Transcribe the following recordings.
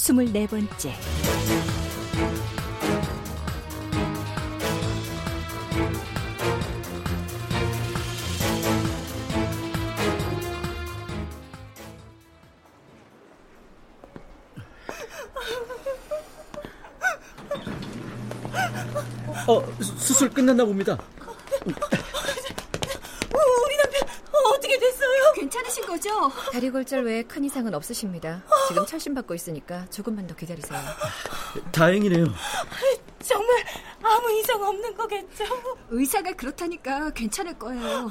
24번째. 수술 끝났나 봅니다. 우리 남편 어떻게 됐어요? 괜찮으신 거죠? 다리 골절 외에 큰 이상은 없으십니다. 지금 철심받고 있으니까 조금만 더 기다리세요. 다행이네요. 정말 아무 이상 없는 거겠죠? 의사가 그렇다니까 괜찮을 거예요.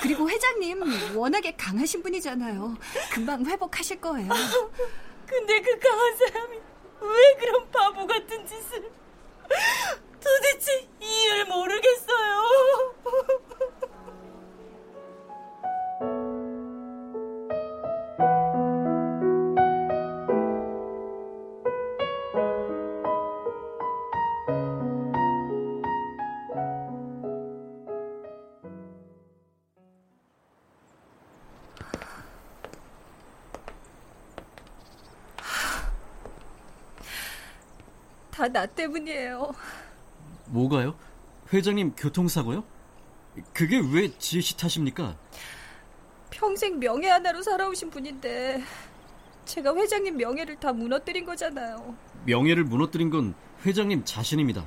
그리고 회장님 워낙에 강하신 분이잖아요. 금방 회복하실 거예요. 근데 그 강한 사람이 왜 그런 바보 같은 짓을... 도대체 이유를 모르겠어요. 다 나 때문이에요. 뭐가요? 회장님 교통사고요? 그게 왜 지혜씨 탓입니까? 평생 명예 하나로 살아오신 분인데 제가 회장님 명예를 다 무너뜨린 거잖아요. 명예를 무너뜨린 건 회장님 자신입니다.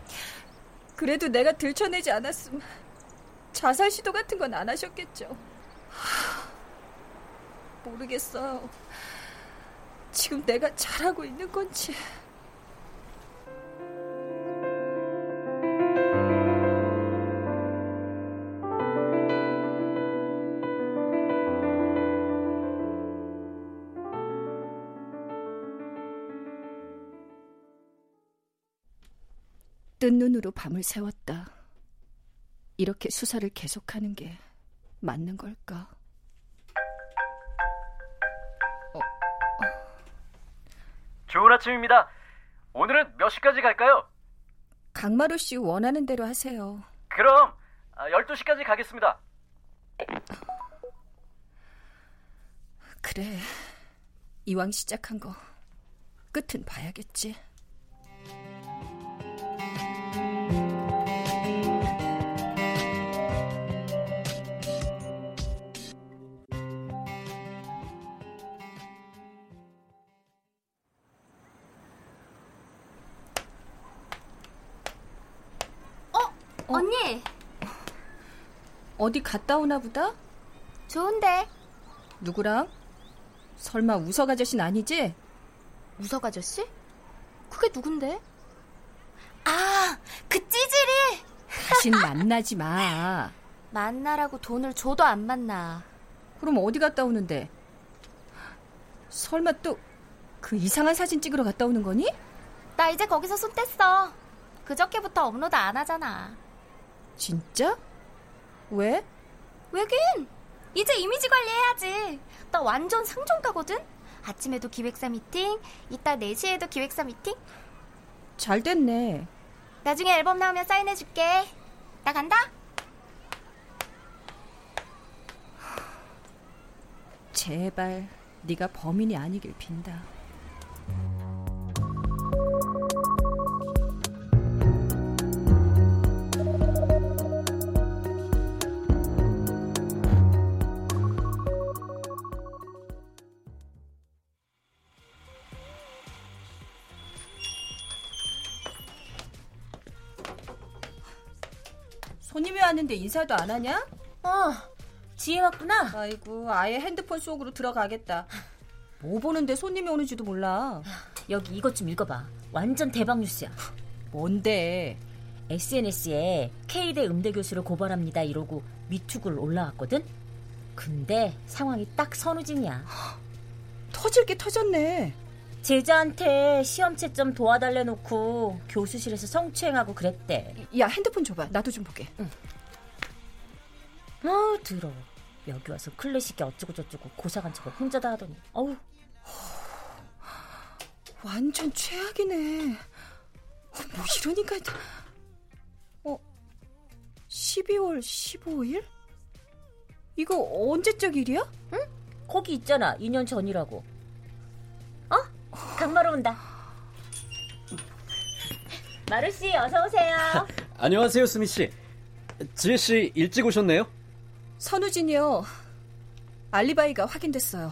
그래도 내가 들춰내지 않았으면 자살 시도 같은 건 안 하셨겠죠. 모르겠어요. 지금 내가 잘하고 있는 건지... 뜬 눈으로 밤을 새웠다. 이렇게 수사를 계속하는 게 맞는 걸까? 좋은 아침입니다. 오늘은 몇 시까지 갈까요? 강마루 씨 원하는 대로 하세요. 그럼 12시까지 가겠습니다. 그래, 이왕 시작한 거 끝은 봐야겠지. 언니, 어디 갔다 오나 보다? 좋은데. 누구랑? 설마 우석 아저씨는 아니지? 우석 아저씨? 그게 누군데? 아, 그 찌질이. 다신 만나지 마. 만나라고 돈을 줘도 안 만나. 그럼 어디 갔다 오는데? 설마 또 그 이상한 사진 찍으러 갔다 오는 거니? 나 이제 거기서 손 뗐어. 그저께부터 업로드 안 하잖아. 진짜? 왜? 왜긴? 이제 이미지 관리해야지. 나 완전 상종가거든. 아침에도 기획사 미팅, 이따 4시에도 기획사 미팅. 잘 됐네. 나중에 앨범 나오면 사인해줄게. 나 간다. 제발 네가 범인이 아니길 빈다. 손님이 왔는데 인사도 안 하냐? 지혜 왔구나. 아이고, 아예 핸드폰 속으로 들어가겠다. 뭐 보는데 손님이 오는지도 몰라. 여기 이것 좀 읽어봐. 완전 대박 뉴스야. 뭔데? SNS에 K대 음대 교수를 고발합니다 이러고 미투글 올라왔거든? 근데 상황이 딱 선우진이야. 터질 게 터졌네. 제자한테 시험 채점 도와달래놓고 교수실에서 성추행하고 그랬대. 야, 핸드폰 줘봐. 나도 좀 보게. 응. 아, 더러워. 여기 와서 클래식이 어쩌고저쩌고 고사간 척을 혼자 다 하더니. 어우, 완전 최악이네. 뭐 이러니까. 12월 15일? 이거 언제적 일이야? 응? 거기 있잖아. 2년 전이라고. 어? 강마루 온다. 마루씨, 어서오세요. 안녕하세요, 수미씨. 지혜씨, 일찍 오셨네요? 선우진이요. 알리바이가 확인됐어요.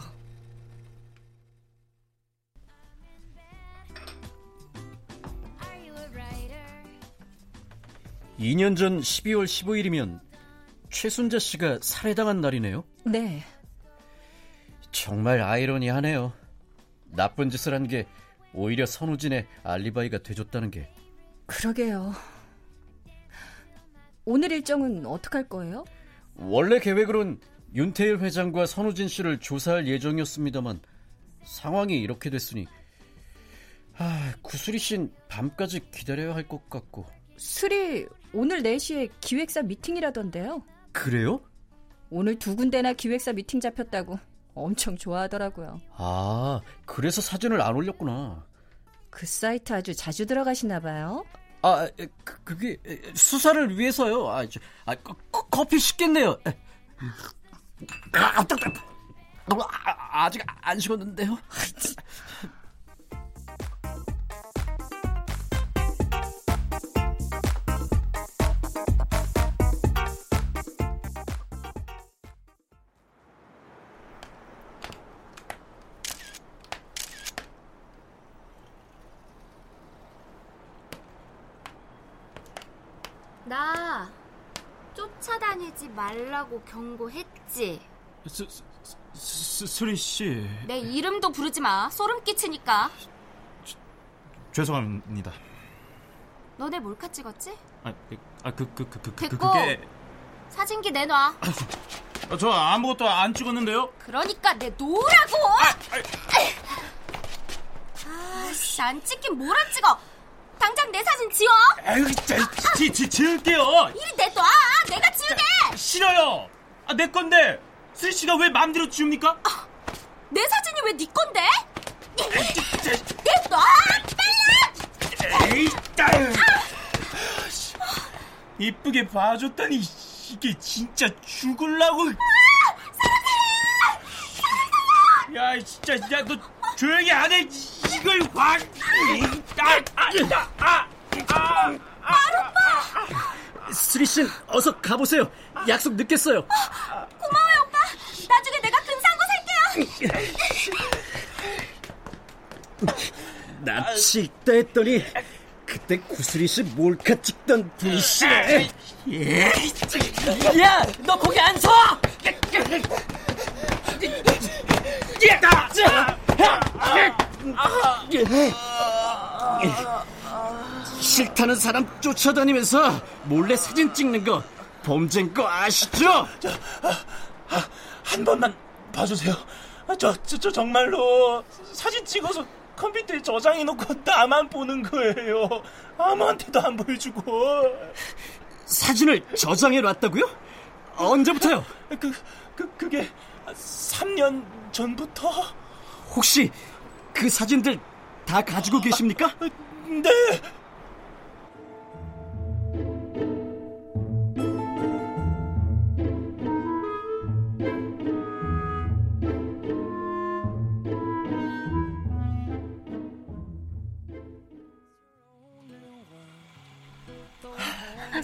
Are you a writer? 2년 전 12월 15일이면 최순자 씨가 살해당한 날이네요? 네. 정말 아이러니하네요. 나쁜 짓을 한 게 오히려 선우진의 알리바이가 돼줬다는 게. 그러게요. 오늘 일정은 어떻게 할 거예요? 원래 계획으론 윤태일 회장과 선우진 씨를 조사할 예정이었습니다만 상황이 이렇게 됐으니 구슬이 씨는 밤까지 기다려야 할 것 같고. 술이 오늘 4시에 기획사 미팅이라던데요. 그래요? 오늘 2군데나 기획사 미팅 잡혔다고 엄청 좋아하더라고요. 아, 그래서 사진을 안 올렸구나. 그 사이트 아주 자주 들어가시나 봐요. 아, 그게 수사를 위해서요. 커피 식겠네요. 아, 딱딱. 아직 안 식었는데요. 나 쫓아다니지 말라고 경고했지. 수리씨, 내 이름도 부르지 마. 소름 끼치니까. 죄송합니다. 너네 몰카 찍었지? 그게 사진기 내놔. 저 아무것도 안 찍었는데요. 그러니까 내 놓으라고. 안 찍긴 뭘 안 찍어. 당장 내 사진 지워. 아유, 지울게요. 이리 내놔. 내가 지우게. 싫어요. 내 건데. 수리 씨가 왜 마음대로 지웁니까? 내 사진이 왜 네 건데? 내놔. 빨리. 이쁘게 봐줬다니 이게 진짜 죽을라고. 사랑해. 야, 진짜. 야, 너 조용히 안 해. 이걸 확. 마루빠. 수리씨, 어서 가보세요. 약속 늦겠어요. 고마워요, 오빠. 나중에 내가 금상구 살게요. 난 찍다 했더니 그때 구슬이씨 몰카 찍던 분이시네. 야, 너 거기 안 서! 싫다는 사람 쫓아다니면서 몰래 사진 찍는 거 범죄인 거 아시죠? 한 번만 봐주세요. 저 정말로 사진 찍어서 컴퓨터에 저장해놓고 나만 보는 거예요. 아무한테도 안 보여주고. 사진을 저장해놨다고요? 언제부터요? 그게 3년 전부터. 혹시 그 사진들 다 가지고 계십니까? 네.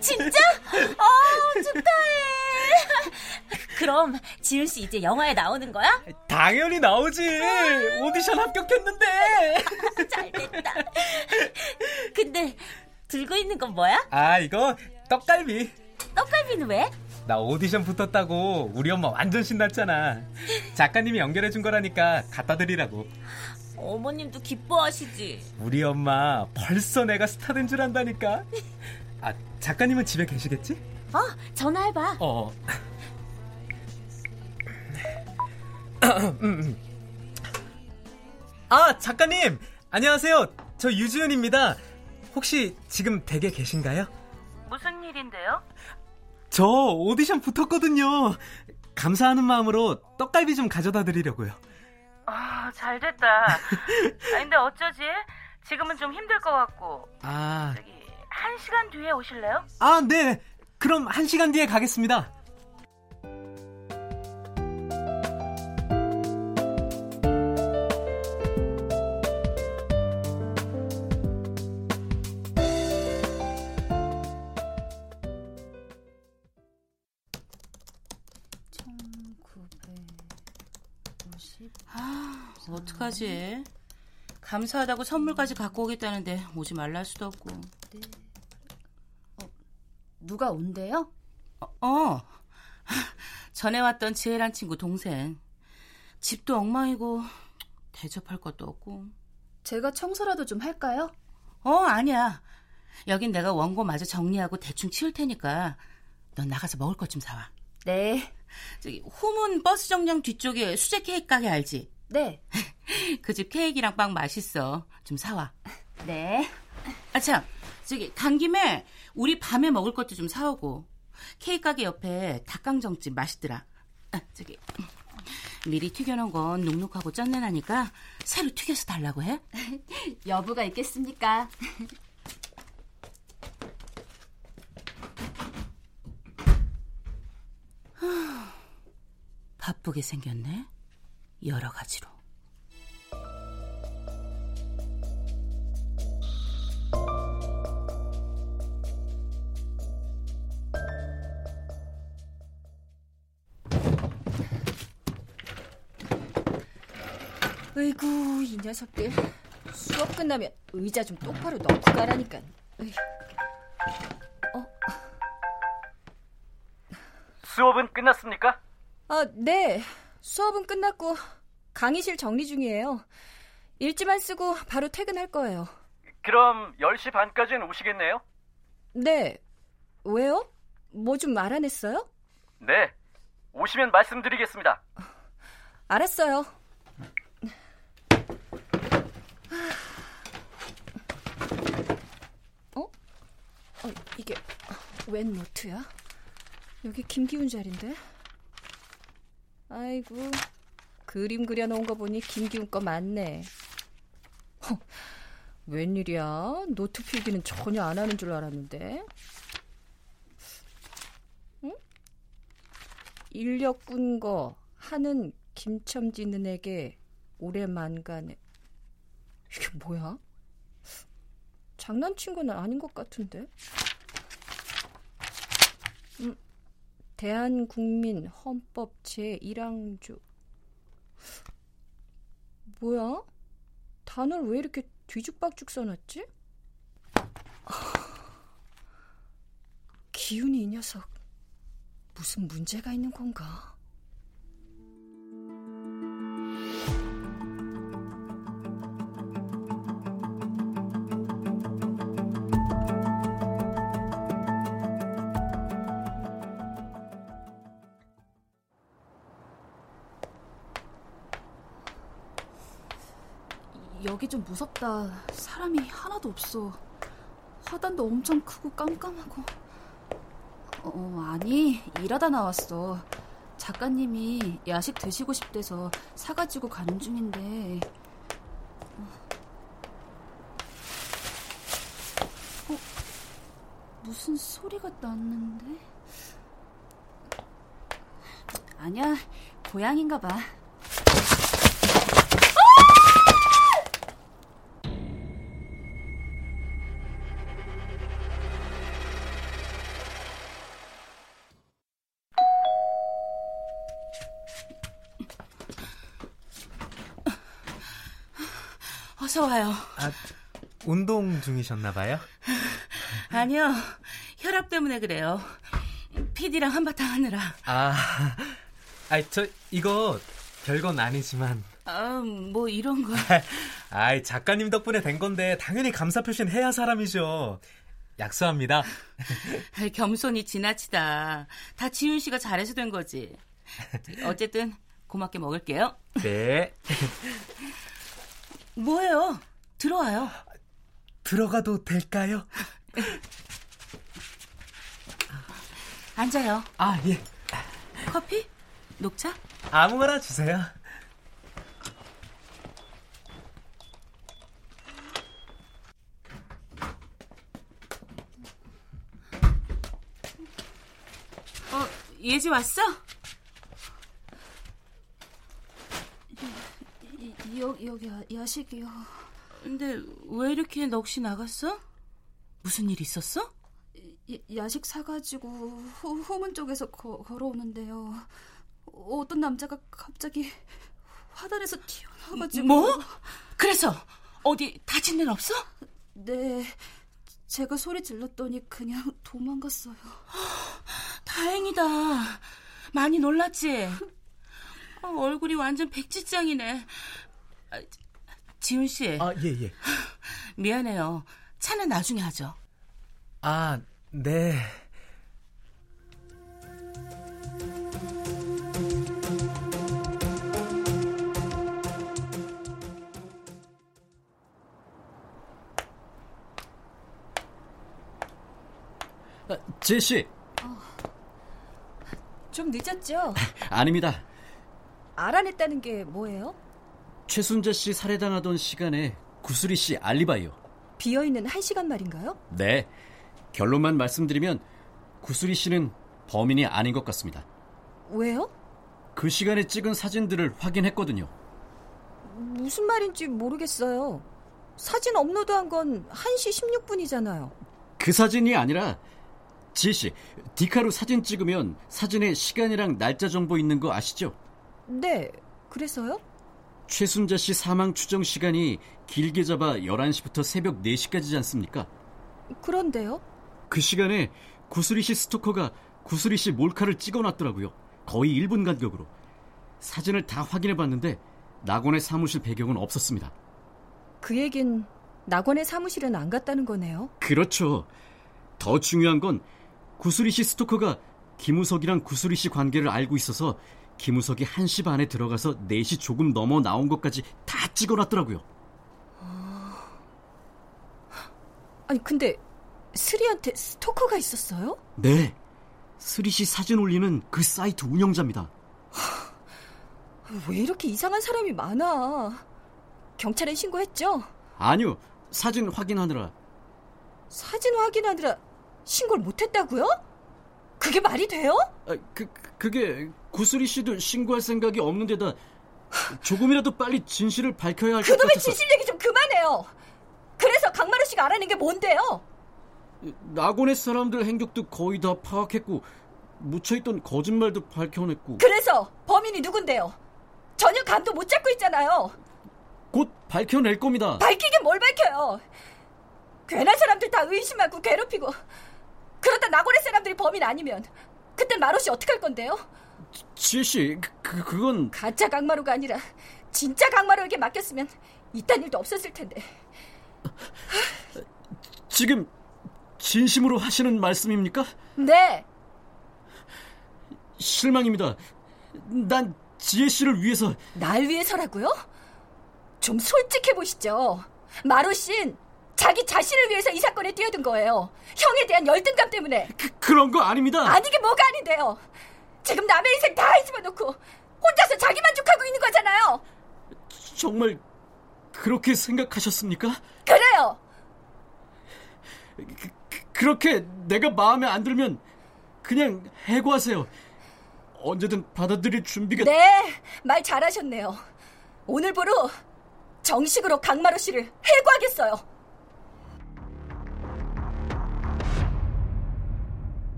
진짜? 축하해. 그럼 지윤 씨 이제 영화에 나오는 거야? 당연히 나오지. 오디션 합격했는데. 잘됐다. 근데 들고 있는 건 뭐야? 아, 이거 떡갈비. 떡갈비는 왜? 나 오디션 붙었다고 우리 엄마 완전 신났잖아. 작가님이 연결해준 거라니까 갖다 드리라고. 어머님도 기뻐하시지. 우리 엄마 벌써 내가 스타 된 줄 안다니까. 아, 작가님은 집에 계시겠지? 전화해봐. 아, 작가님! 안녕하세요. 저 유지윤입니다. 혹시 지금 댁에 계신가요? 무슨 일인데요? 저 오디션 붙었거든요. 감사하는 마음으로 떡갈비 좀 가져다 드리려고요. 아, 잘됐다. 아, 근데 어쩌지? 지금은 좀 힘들 것 같고. 아, 저기 1시간 뒤에 오실래요? 아, 네. 그럼 1시간 뒤에 가겠습니다. 아, 어떡하지? 감사하다고 선물까지 갖고 오겠다는데 오지 말랄 수도 없고. 네. 누가 온대요? 전에 왔던 지혜란 친구 동생. 집도 엉망이고 대접할 것도 없고. 제가 청소라도 좀 할까요? 아니야. 여긴 내가 원고 마저 정리하고 대충 치울 테니까 넌 나가서 먹을 것 좀 사와. 네. 저기 후문 버스 정량 뒤쪽에 수제 케이크 가게 알지? 네. 그 집 케이크랑 빵 맛있어. 좀 사와. 네. 아, 참. 저기 간 김에 우리 밤에 먹을 것도 좀 사오고. 케이크 가게 옆에 닭강정집 맛있더라. 아, 저기 미리 튀겨놓은 건 눅눅하고 짠내 나니까 새로 튀겨서 달라고 해? 여부가 있겠습니까? 바쁘게 생겼네. 여러 가지로. 으이구, 이 녀석들. 수업 끝나면 의자 좀 똑바로 넣고 가라니까. 수업은 끝났습니까? 아, 네. 수업은 끝났고 강의실 정리 중이에요. 일지만 쓰고 바로 퇴근할 거예요. 그럼 10시 반까지는 오시겠네요? 네. 왜요? 뭐 좀 알아냈어요? 네. 오시면 말씀드리겠습니다. 알았어요. 이게 웬 노트야? 여기 김기훈 자리인데? 아이고, 그림 그려놓은 거 보니 김기훈 거 맞네. 허, 웬일이야? 노트 필기는 전혀 안 하는 줄 알았는데. 응? 인력군 거 하는 김첨지는에게 올해 만간에. 이게 뭐야? 장난친 건 아닌 것 같은데. 대한국민 헌법 제1항조. 뭐야? 단어를 왜 이렇게 뒤죽박죽 써놨지? 기훈이 이 녀석 무슨 문제가 있는 건가? 여기 좀 무섭다. 사람이 하나도 없어. 화단도 엄청 크고 깜깜하고. 아니, 일하다 나왔어. 작가님이 야식 드시고 싶대서 사가지고 가는 중인데. 무슨 소리가 났는데? 아니야, 고양인가 봐. 와요. 아, 운동 중이셨나봐요? 아니요, 혈압 때문에 그래요. PD랑 한바탕 하느라. 저 이거 별건 아니지만. 뭐 이런 거. 작가님 덕분에 된 건데 당연히 감사 표시는 해야 사람이죠. 약속합니다. 겸손이 지나치다. 다 지윤 씨가 잘해서 된 거지. 어쨌든 고맙게 먹을게요. 네. 뭐예요? 들어와요. 들어가도 될까요? 앉아요. 아, 예. 커피? 녹차? 아무거나 주세요. 예지 왔어? 여기 야식이요. 근데 왜 이렇게 넋이 나갔어? 무슨 일 있었어? 야식 사가지고 후문 쪽에서 걸어오는데요. 어떤 남자가 갑자기 화단에서 튀어나와가지고. 뭐? 그래서 어디 다친 데는 없어? 네, 제가 소리 질렀더니 그냥 도망갔어요. 다행이다. 많이 놀랐지? 얼굴이 완전 백지장이네. 지훈 씨. 아, 예. 미안해요. 차는 나중에 하죠. 아, 네. 지혜 씨. 좀 늦었죠? 아닙니다. 알아냈다는 게 뭐예요? 최순자 씨 살해당하던 시간에 구슬이 씨 알리바이요. 비어있는 1시간 말인가요? 네. 결론만 말씀드리면 구슬이 씨는 범인이 아닌 것 같습니다. 왜요? 그 시간에 찍은 사진들을 확인했거든요. 무슨 말인지 모르겠어요. 사진 업로드한 건 1시 16분이잖아요. 그 사진이 아니라 지혜씨, 디카로 사진 찍으면 사진에 시간이랑 날짜 정보 있는 거 아시죠? 네, 그래서요? 최순자 씨 사망 추정 시간이 길게 잡아 11시부터 새벽 4시까지지 않습니까? 그런데요? 그 시간에 구슬이 씨 스토커가 구슬이 씨 몰카를 찍어놨더라고요. 거의 1분 간격으로. 사진을 다 확인해봤는데 낙원의 사무실 배경은 없었습니다. 그 얘긴 낙원의 사무실은 안 갔다는 거네요? 그렇죠. 더 중요한 건 구슬이 씨 스토커가 김우석이랑 구슬이 씨 관계를 알고 있어서 김우석이 1시 반에 들어가서 4시 조금 넘어 나온 것까지 다 찍어놨더라고요. 아니 근데 스리한테 스토커가 있었어요? 네. 스리 씨 사진 올리는 그 사이트 운영자입니다. 왜 이렇게 이상한 사람이 많아. 경찰에 신고했죠? 아니요. 사진 확인하느라 신고를 못했다고요? 그게 말이 돼요? 아, 그게 구슬이 씨도 신고할 생각이 없는 데다 조금이라도 빨리 진실을 밝혀야 할 것 같아서. 그놈의 진실 얘기 좀 그만해요. 그래서 강마루 씨가 알아낸 게 뭔데요? 낙원의 사람들 행적도 거의 다 파악했고 묻혀있던 거짓말도 밝혀냈고. 그래서 범인이 누군데요? 전혀 감도 못 잡고 있잖아요. 곧 밝혀낼 겁니다. 밝히긴 뭘 밝혀요. 괜한 사람들 다 의심하고 괴롭히고. 그러다 낙원의 사람들이 범인 아니면 그땐 마루 씨 어떡할 건데요? 지혜 씨, 그건 가짜 강마루가 아니라 진짜 강마루에게 맡겼으면 이딴 일도 없었을 텐데. 지금 진심으로 하시는 말씀입니까? 네. 실망입니다. 난 지혜 씨를 위해서. 날 위해서라고요? 좀 솔직해 보시죠. 마루 씨는 자기 자신을 위해서 이 사건에 뛰어든 거예요. 형에 대한 열등감 때문에. 그런 거 아닙니다. 아니게 뭐가 아닌데요. 지금 남의 인생 다 뒤집어놓고 혼자서 자기 만족하고 있는 거잖아요. 정말 그렇게 생각하셨습니까? 그래요. 그렇게 내가 마음에 안 들면 그냥 해고하세요. 언제든 받아들일 준비가. 네, 말 잘하셨네요. 오늘부로 정식으로 강마루 씨를 해고하겠어요.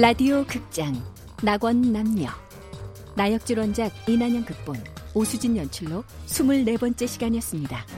라디오 극장 낙원 남녀, 나혁진 원작, 이난영 극본, 오수진 연출로 24번째 시간이었습니다.